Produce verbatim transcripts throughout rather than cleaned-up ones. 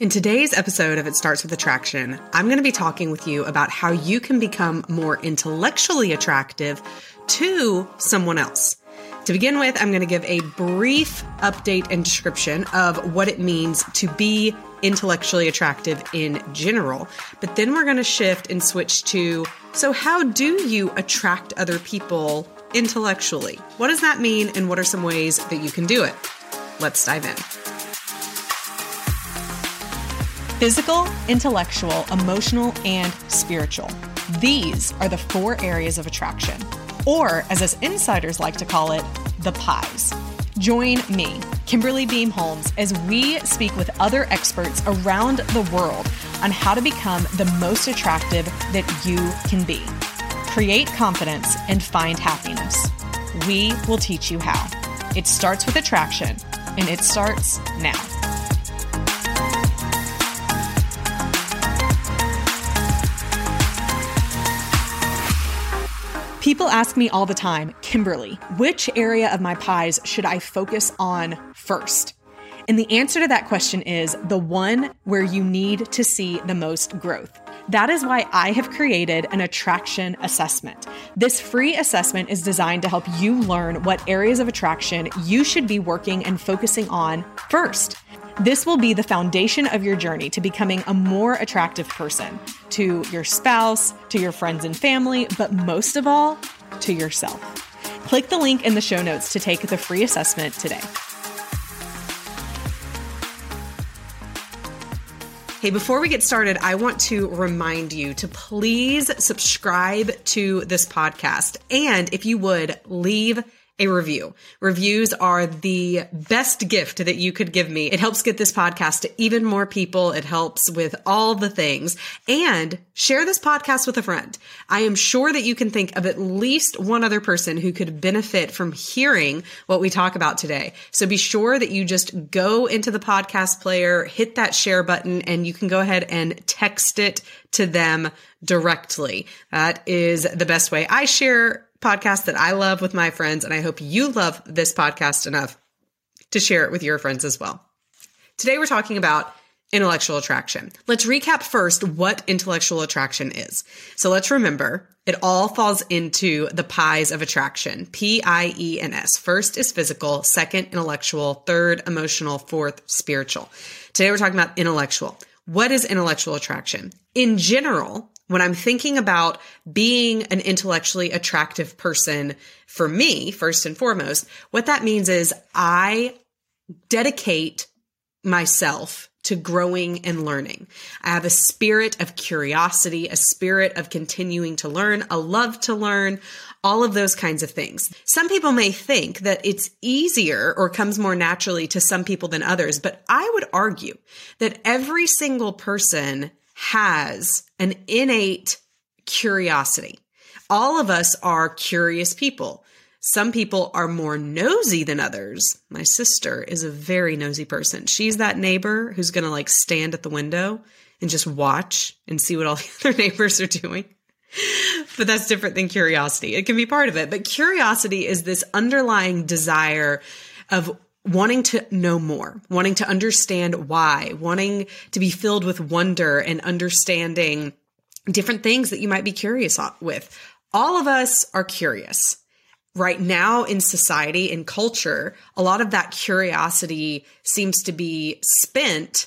In today's episode of It Starts With Attraction, I'm going to be talking with you about how you can become more intellectually attractive to someone else. To begin with, I'm going to give a brief update and description of what it means to be intellectually attractive in general, but then we're going to shift and switch to, so how do you attract other people intellectually? What does that mean, and what are some ways that you can do it? Let's dive in. Physical, intellectual, emotional, and spiritual. These are the four areas of attraction, or as us insiders like to call it, the pies. Join me, Kimberly Beam Holmes, as we speak with other experts around the world on how to become the most attractive that you can be. Create confidence and find happiness. We will teach you how. It starts with attraction, and it starts now. People ask me all the time, Kimberly, which area of my pies should I focus on first? And the answer to that question is the one where you need to see the most growth. That is why I have created an attraction assessment. This free assessment is designed to help you learn what areas of attraction you should be working and focusing on first. This will be the foundation of your journey to becoming a more attractive person, to your spouse, to your friends and family, but most of all, to yourself. Click the link in the show notes to take the free assessment today. Hey, before we get started, I want to remind you to please subscribe to this podcast. And if you would, leave a review. Reviews are the best gift that you could give me. It helps get this podcast to even more people. It helps with all the things. And share this podcast with a friend. I am sure that you can think of at least one other person who could benefit from hearing what we talk about today. So be sure that you just go into the podcast player, hit that share button, and you can go ahead and text it to them directly. That is the best way. I share podcast that I love with my friends, and I hope you love this podcast enough to share it with your friends as well. Today, we're talking about intellectual attraction. Let's recap first what intellectual attraction is. So let's remember, it all falls into the pies of attraction, P I E N S. First is physical, second intellectual, third emotional, fourth spiritual. Today, we're talking about intellectual. What is intellectual attraction? In general, when I'm thinking about being an intellectually attractive person, for me, first and foremost, what that means is I dedicate myself to growing and learning. I have a spirit of curiosity, a spirit of continuing to learn, a love to learn, all of those kinds of things. Some people may think that it's easier or comes more naturally to some people than others, but I would argue that every single person has an innate curiosity. All of us are curious people. Some people are more nosy than others. My sister is a very nosy person. She's that neighbor who's going to like stand at the window and just watch and see what all the other neighbors are doing. But that's different than curiosity. It can be part of it. But curiosity is this underlying desire of wanting to know more, wanting to understand why, wanting to be filled with wonder and understanding different things that you might be curious with. All of us are curious. Right now in society, in culture, a lot of that curiosity seems to be spent,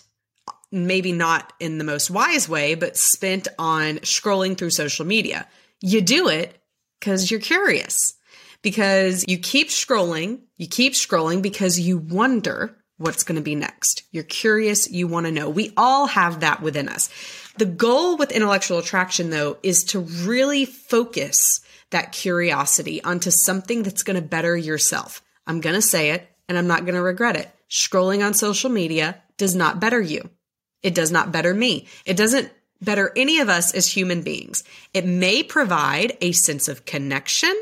maybe not in the most wise way, but spent on scrolling through social media. You do it because you're curious. Because you keep scrolling, you keep scrolling because you wonder what's going to be next. You're curious, you want to know. We all have that within us. The goal with intellectual attraction, though, is to really focus that curiosity onto something that's going to better yourself. I'm going to say it, and I'm not going to regret it. Scrolling on social media does not better you. It does not better me. It doesn't better any of us as human beings. It may provide a sense of connection,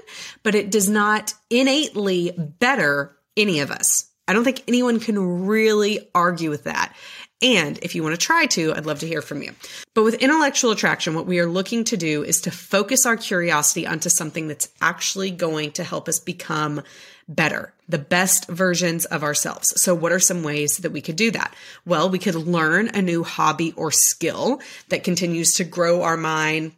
but it does not innately better any of us. I don't think anyone can really argue with that. And if you want to try to, I'd love to hear from you. But with intellectual attraction, what we are looking to do is to focus our curiosity onto something that's actually going to help us become better, the best versions of ourselves. So what are some ways that we could do that? Well, we could learn a new hobby or skill that continues to grow our mind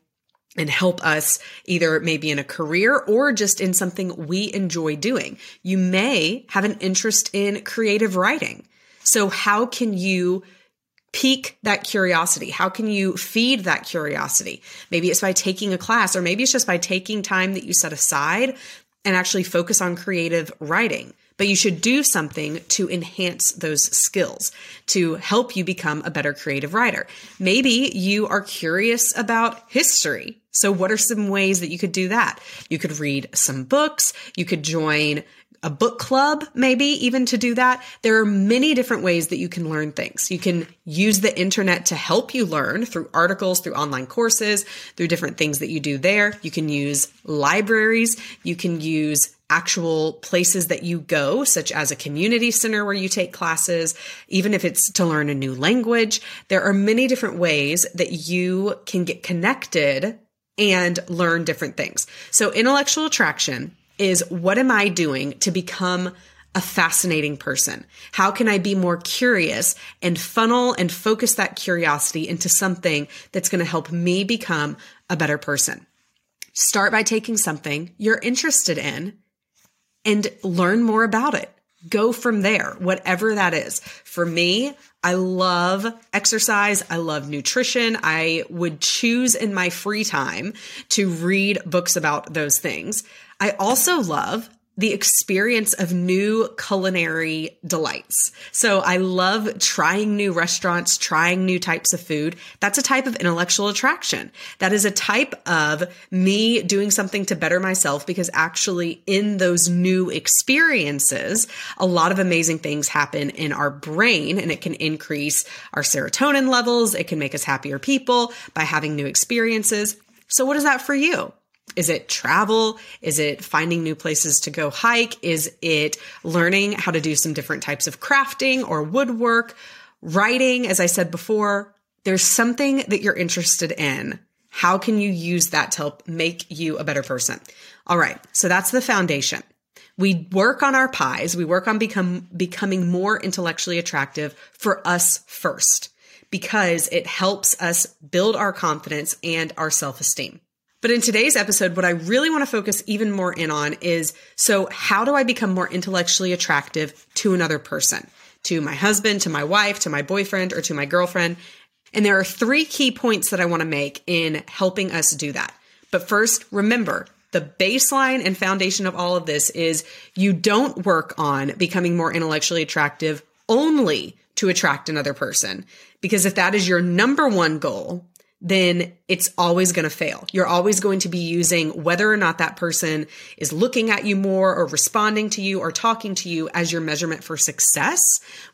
and help us either maybe in a career or just in something we enjoy doing. You may have an interest in creative writing. So how can you pique that curiosity? How can you feed that curiosity? Maybe it's by taking a class, or maybe it's just by taking time that you set aside and actually focus on creative writing. But you should do something to enhance those skills to help you become a better creative writer. Maybe you are curious about history. So what are some ways that you could do that? You could read some books. You could join a book club, maybe even to do that. There are many different ways that you can learn things. You can use the internet to help you learn through articles, through online courses, through different things that you do there. You can use libraries. You can use actual places that you go, such as a community center where you take classes, even if it's to learn a new language. There are many different ways that you can get connected and learn different things. So intellectual attraction is, what am I doing to become a fascinating person? How can I be more curious and funnel and focus that curiosity into something that's going to help me become a better person? Start by taking something you're interested in and learn more about it. Go from there, whatever that is. For me, I love exercise. I love nutrition. I would choose in my free time to read books about those things. I also love the experience of new culinary delights. So I love trying new restaurants, trying new types of food. That's a type of intellectual attraction. That is a type of me doing something to better myself, because actually in those new experiences, a lot of amazing things happen in our brain, and it can increase our serotonin levels. It can make us happier people by having new experiences. So what is that for you? Is it travel? Is it finding new places to go hike? Is it learning how to do some different types of crafting or woodwork? Writing, as I said before, there's something that you're interested in. How can you use that to help make you a better person? All right, so that's the foundation. We work on our pies. We work on become, becoming more intellectually attractive for us first, because it helps us build our confidence and our self-esteem. But in today's episode, what I really want to focus even more in on is, so how do I become more intellectually attractive to another person, to my husband, to my wife, to my boyfriend, or to my girlfriend? And there are three key points that I want to make in helping us do that. But first, remember, the baseline and foundation of all of this is, you don't work on becoming more intellectually attractive only to attract another person, because if that is your number one goal, then it's always going to fail. You're always going to be using whether or not that person is looking at you more or responding to you or talking to you as your measurement for success,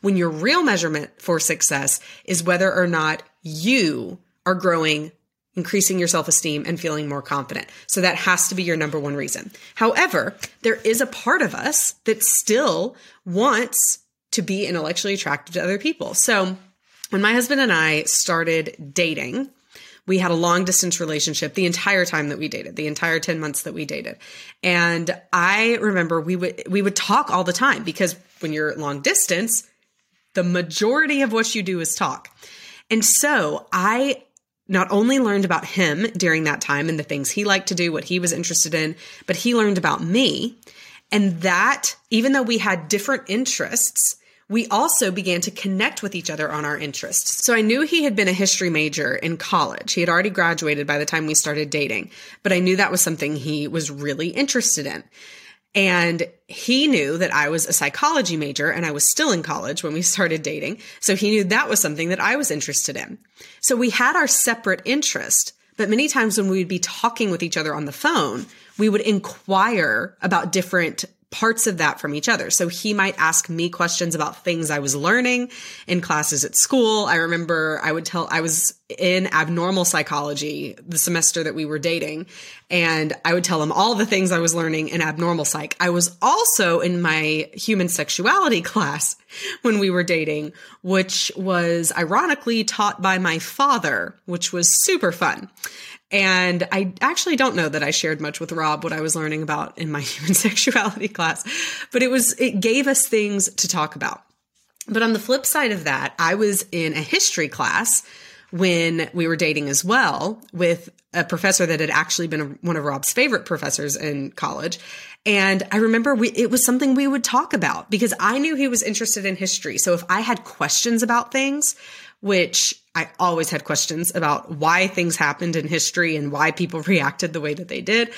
when your real measurement for success is whether or not you are growing, increasing your self-esteem, and feeling more confident. So that has to be your number one reason. However, there is a part of us that still wants to be intellectually attractive to other people. So when my husband and I started dating, we had a long distance relationship the entire time that we dated, the entire ten months that we dated. And I remember we would, we would talk all the time, because when you're long distance, the majority of what you do is talk. And so I not only learned about him during that time and the things he liked to do, what he was interested in, but he learned about me. And that, even though we had different interests, we also began to connect with each other on our interests. So I knew he had been a history major in college. He had already graduated by the time we started dating, but I knew that was something he was really interested in. And he knew that I was a psychology major, and I was still in college when we started dating. So he knew that was something that I was interested in. So we had our separate interests, but many times when we would be talking with each other on the phone, we would inquire about different parts of that from each other. So he might ask me questions about things I was learning in classes at school. I remember I would tell, I was in abnormal psychology the semester that we were dating, and I would tell him all the things I was learning in abnormal psych. I was also in my human sexuality class when we were dating, which was ironically taught by my father, which was super fun. And I actually don't know that I shared much with Rob what I was learning about in my human sexuality class, but it was, it gave us things to talk about. But on the flip side of that, I was in a history class when we were dating as well with a professor that had actually been one of Rob's favorite professors in college. And I remember we, it was something we would talk about because I knew he was interested in history. So if I had questions about things, which I always had questions about why things happened in history and why people reacted the way that they did.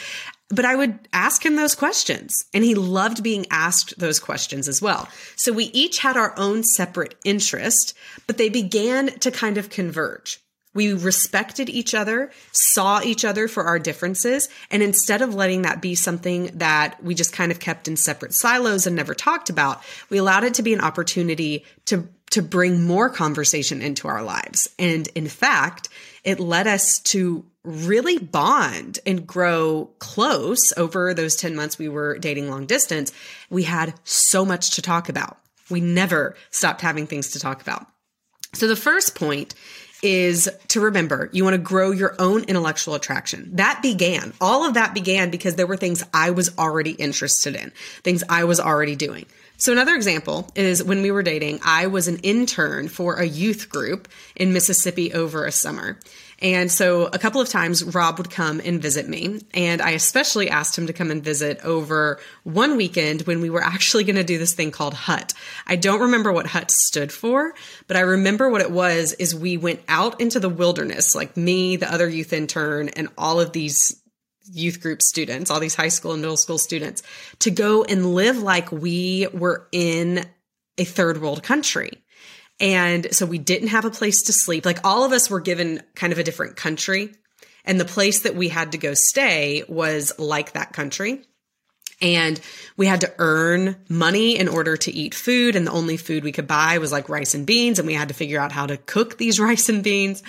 But I would ask him those questions, and he loved being asked those questions as well. So we each had our own separate interest, but they began to kind of converge. We respected each other, saw each other for our differences, and instead of letting that be something that we just kind of kept in separate silos and never talked about, we allowed it to be an opportunity to to bring more conversation into our lives. And in fact, it led us to really bond and grow close over those ten months we were dating long distance. We had so much to talk about. We never stopped having things to talk about. So the first point is to remember, you want to grow your own intellectual attraction. That began, all of that began because there were things I was already interested in, things I was already doing. So another example is when we were dating, I was an intern for a youth group in Mississippi over a summer. And so a couple of times Rob would come and visit me. And I especially asked him to come and visit over one weekend when we were actually going to do this thing called H U T. I don't remember what H U T stood for, but I remember what it was is we went out into the wilderness, like me, the other youth intern, and all of these youth group students, all these high school and middle school students, to go and live like we were in a third world country. And so we didn't have a place to sleep. Like all of us were given kind of a different country, and the place that we had to go stay was like that country. And we had to earn money in order to eat food. And the only food we could buy was like rice and beans. And we had to figure out how to cook these rice and beans.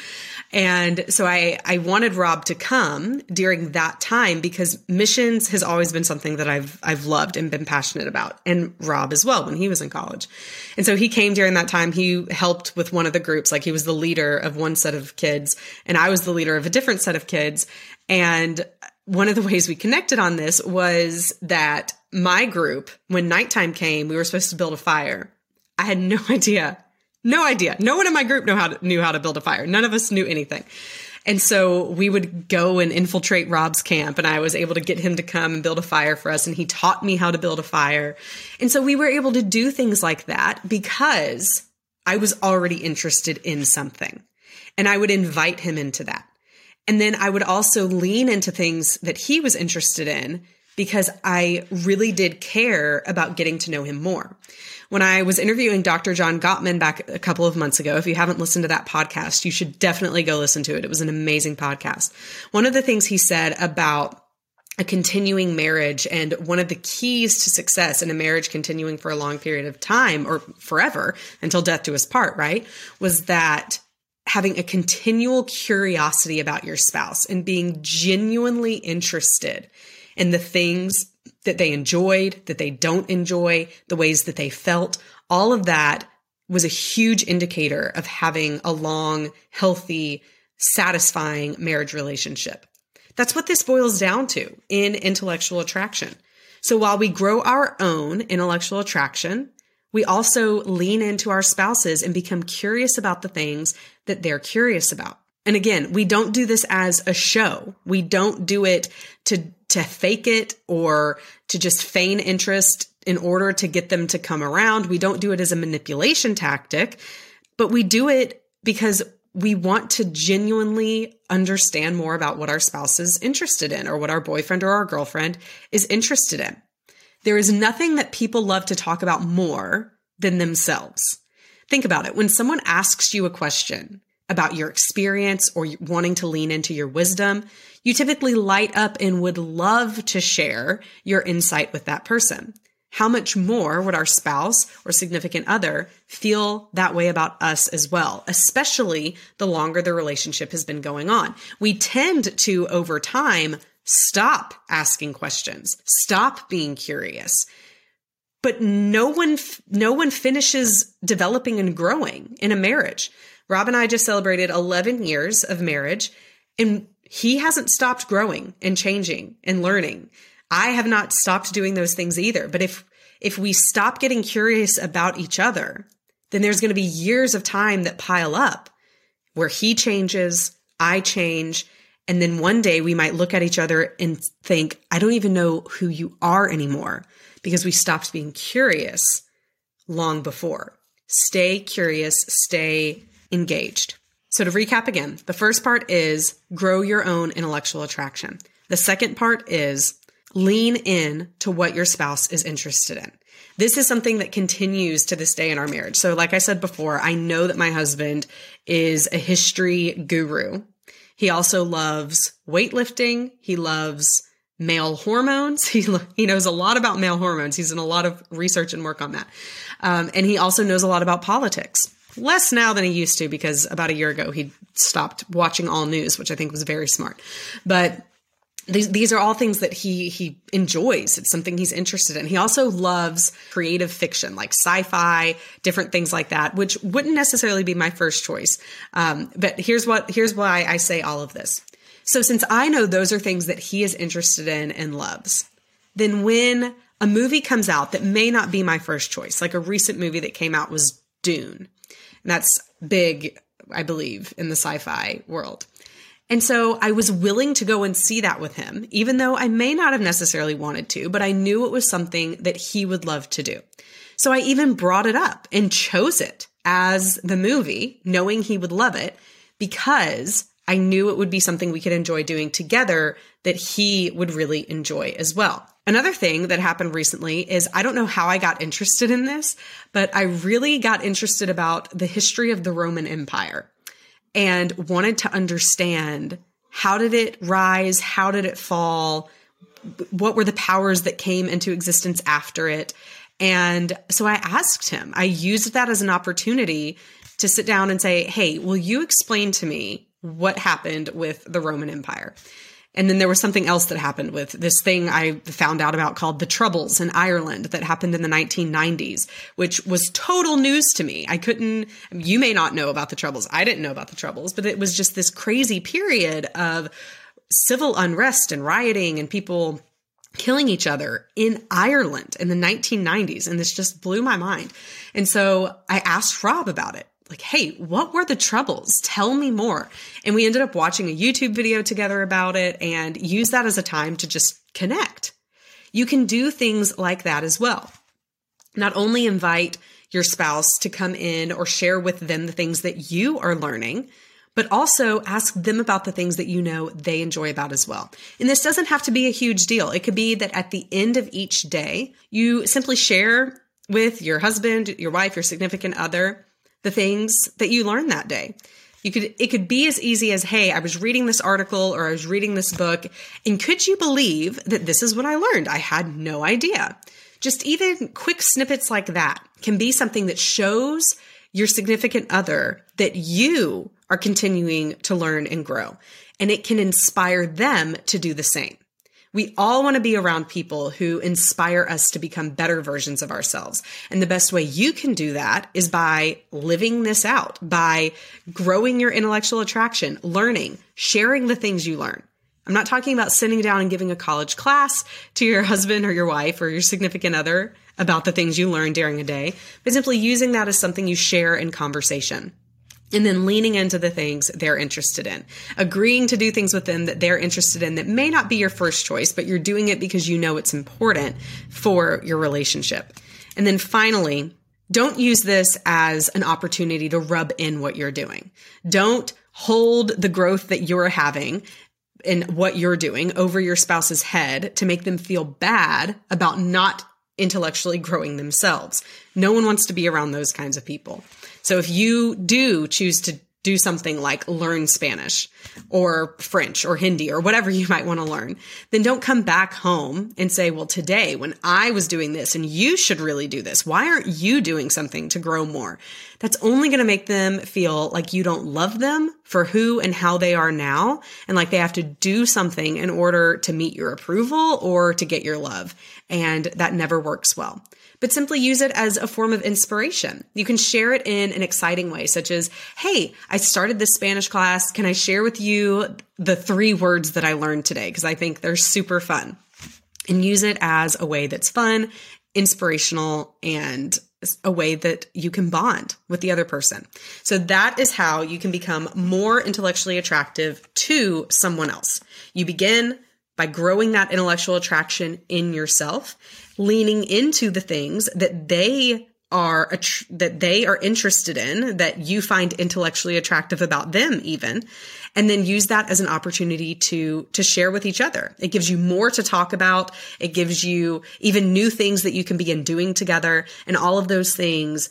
And so I, I wanted Rob to come during that time because missions has always been something that I've, I've loved and been passionate about. And Rob as well, when he was in college. And so he came during that time. He helped with one of the groups. Like he was the leader of one set of kids, and I was the leader of a different set of kids. And one of the ways we connected on this was that my group, when nighttime came, we were supposed to build a fire. I had no idea, no idea. No one in my group knew how to, knew how to build a fire. None of us knew anything. And so we would go and infiltrate Rob's camp, and I was able to get him to come and build a fire for us. And he taught me how to build a fire. And so we were able to do things like that because I was already interested in something, and I would invite him into that. And then I would also lean into things that he was interested in because I really did care about getting to know him more. When I was interviewing Doctor John Gottman back a couple of months ago, if you haven't listened to that podcast, you should definitely go listen to it. It was an amazing podcast. One of the things he said about a continuing marriage and one of the keys to success in a marriage continuing for a long period of time or forever until death do us part, right, was that having a continual curiosity about your spouse and being genuinely interested in the things that they enjoyed, that they don't enjoy, the ways that they felt. All of that was a huge indicator of having a long, healthy, satisfying marriage relationship. That's what this boils down to in intellectual attraction. So while we grow our own intellectual attraction, we also lean into our spouses and become curious about the things that they're curious about. And again, we don't do this as a show. We don't do it to, to fake it or to just feign interest in order to get them to come around. We don't do it as a manipulation tactic, but we do it because we want to genuinely understand more about what our spouse is interested in or what our boyfriend or our girlfriend is interested in. There is nothing that people love to talk about more than themselves. Think about it. When someone asks you a question about your experience or wanting to lean into your wisdom, you typically light up and would love to share your insight with that person. how much more would our spouse or significant other feel that way about us as well, especially the longer the relationship has been going on? We tend to, over time, stop asking questions, stop being curious. But no one, no one finishes developing and growing in a marriage. Rob and I just celebrated eleven years of marriage, and he hasn't stopped growing and changing and learning. I have not stopped doing those things either. But if, if we stop getting curious about each other, then there's going to be years of time that pile up where he changes, I change. And then one day we might look at each other and think, I don't even know who you are anymore, because we stopped being curious long before. Stay curious, stay engaged. So to recap again, the first part is grow your own intellectual attraction. The second part is lean in to what your spouse is interested in. This is something that continues to this day in our marriage. So like I said before, I know that my husband is a history guru. He also loves weightlifting. He loves male hormones. He, he knows a lot about male hormones. He's done a lot of research and work on that. Um, and he also knows a lot about politics. Less now than he used to, because about a year ago, he stopped watching all news, which I think was very smart. But these, these are all things that he, he enjoys. It's something he's interested in. He also loves creative fiction, like sci-fi, different things like that, which wouldn't necessarily be my first choice. Um, but here's what, here's why I say all of this. So since I know those are things that he is interested in and loves, then when a movie comes out that may not be my first choice, like a recent movie that came out was Dune, and that's big, I believe, in the sci-fi world. And so I was willing to go and see that with him, even though I may not have necessarily wanted to, but I knew it was something that he would love to do. So I even brought it up and chose it as the movie, knowing he would love it, because I knew it would be something we could enjoy doing together that he would really enjoy as well. Another thing that happened recently is, I don't know how I got interested in this, but I really got interested about the history of the Roman Empire, and wanted to understand, how did it rise? How did it fall? What were the powers that came into existence after it? And so I asked him, I used that as an opportunity to sit down and say, hey, will you explain to me what happened with the Roman Empire? And then there was something else that happened with this thing I found out about called the Troubles in Ireland that happened in the nineteen nineties, which was total news to me. I couldn't, you may not know about the Troubles. I didn't know about the Troubles, but it was just this crazy period of civil unrest and rioting and people killing each other in Ireland in the nineteen nineties. And this just blew my mind. And so I asked Rob about it. Like, hey, what were the Troubles? Tell me more. And we ended up watching a YouTube video together about it and use that as a time to just connect. You can do things like that as well. Not only invite your spouse to come in or share with them the things that you are learning, but also ask them about the things that you know they enjoy about as well. And this doesn't have to be a huge deal. It could be that at the end of each day, you simply share with your husband, your wife, your significant other, the things that you learned that day. You could, it could be as easy as, hey, I was reading this article or I was reading this book, and could you believe that this is what I learned? I had no idea. Just even quick snippets like that can be something that shows your significant other that you are continuing to learn and grow, and it can inspire them to do the same. We all want to be around people who inspire us to become better versions of ourselves. And the best way you can do that is by living this out, by growing your intellectual attraction, learning, sharing the things you learn. I'm not talking about sitting down and giving a college class to your husband or your wife or your significant other about the things you learned during a day, but simply using that as something you share in conversation. And then leaning into the things they're interested in, agreeing to do things with them that they're interested in that may not be your first choice, but you're doing it because you know it's important for your relationship. And then finally, don't use this as an opportunity to rub in what you're doing. Don't hold the growth that you're having and what you're doing over your spouse's head to make them feel bad about not intellectually growing themselves. No one wants to be around those kinds of people. So if you do choose to do something like learn Spanish or French or Hindi or whatever you might want to learn, then don't come back home and say, well, today when I was doing this and you should really do this, why aren't you doing something to grow more? That's only going to make them feel like you don't love them for who and how they are now, and like they have to do something in order to meet your approval or to get your love. And that never works well. But simply use it as a form of inspiration. You can share it in an exciting way, such as, hey, I started this Spanish class. Can I share with you the three words that I learned today? Because I think they're super fun. And use it as a way that's fun, inspirational, and a way that you can bond with the other person. So that is how you can become more intellectually attractive to someone else. You begin by growing that intellectual attraction in yourself, leaning into the things that they are that they are interested in, that you find intellectually attractive about them even, and then use that as an opportunity to to share with each other. It gives you more to talk about. It gives you even new things that you can begin doing together, and all of those things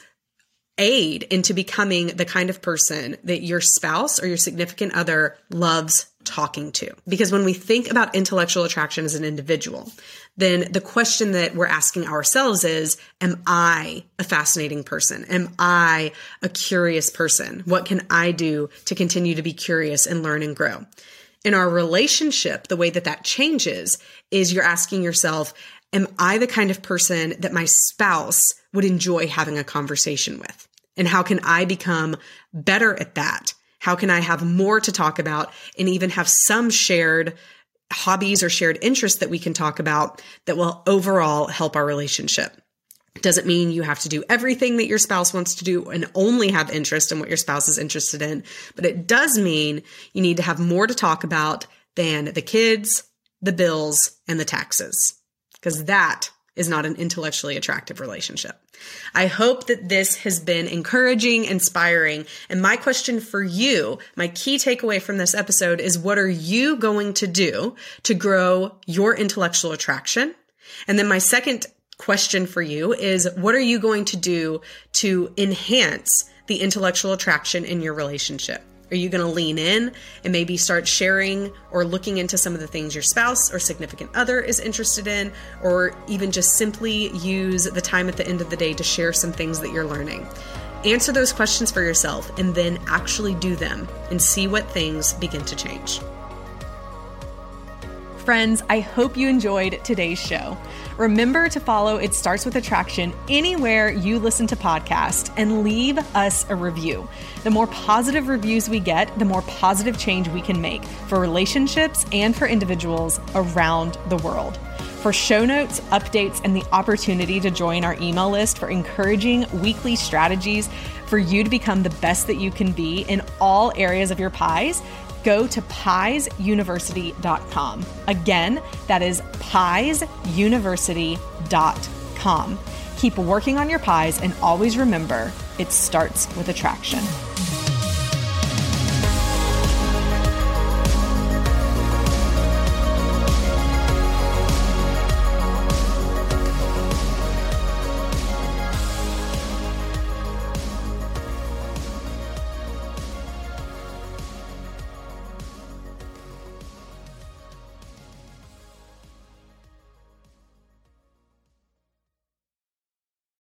aid into becoming the kind of person that your spouse or your significant other loves talking to. Because when we think about intellectual attraction as an individual, then the question that we're asking ourselves is, am I a fascinating person? Am I a curious person? What can I do to continue to be curious and learn and grow? In our relationship, the way that that changes is you're asking yourself, am I the kind of person that my spouse would enjoy having a conversation with? And how can I become better at that? How can I have more to talk about and even have some shared hobbies or shared interests that we can talk about that will overall help our relationship? It doesn't mean you have to do everything that your spouse wants to do and only have interest in what your spouse is interested in, but it does mean you need to have more to talk about than the kids, the bills, and the taxes, because that is not an intellectually attractive relationship. I hope that this has been encouraging, inspiring. And my question for you, my key takeaway from this episode is, what are you going to do to grow your intellectual attraction? And then my second question for you is, what are you going to do to enhance the intellectual attraction in your relationship? Are you going to lean in and maybe start sharing or looking into some of the things your spouse or significant other is interested in, or even just simply use the time at the end of the day to share some things that you're learning? Answer those questions for yourself and then actually do them and see what things begin to change. Friends, I hope you enjoyed today's show. Remember to follow It Starts With Attraction anywhere you listen to podcasts and leave us a review. The more positive reviews we get, the more positive change we can make for relationships and for individuals around the world. For show notes, updates, and the opportunity to join our email list for encouraging weekly strategies for you to become the best that you can be in all areas of your pies, go to pies university dot com. Again, that is pies university dot com. Keep working on your pies and always remember, it starts with attraction.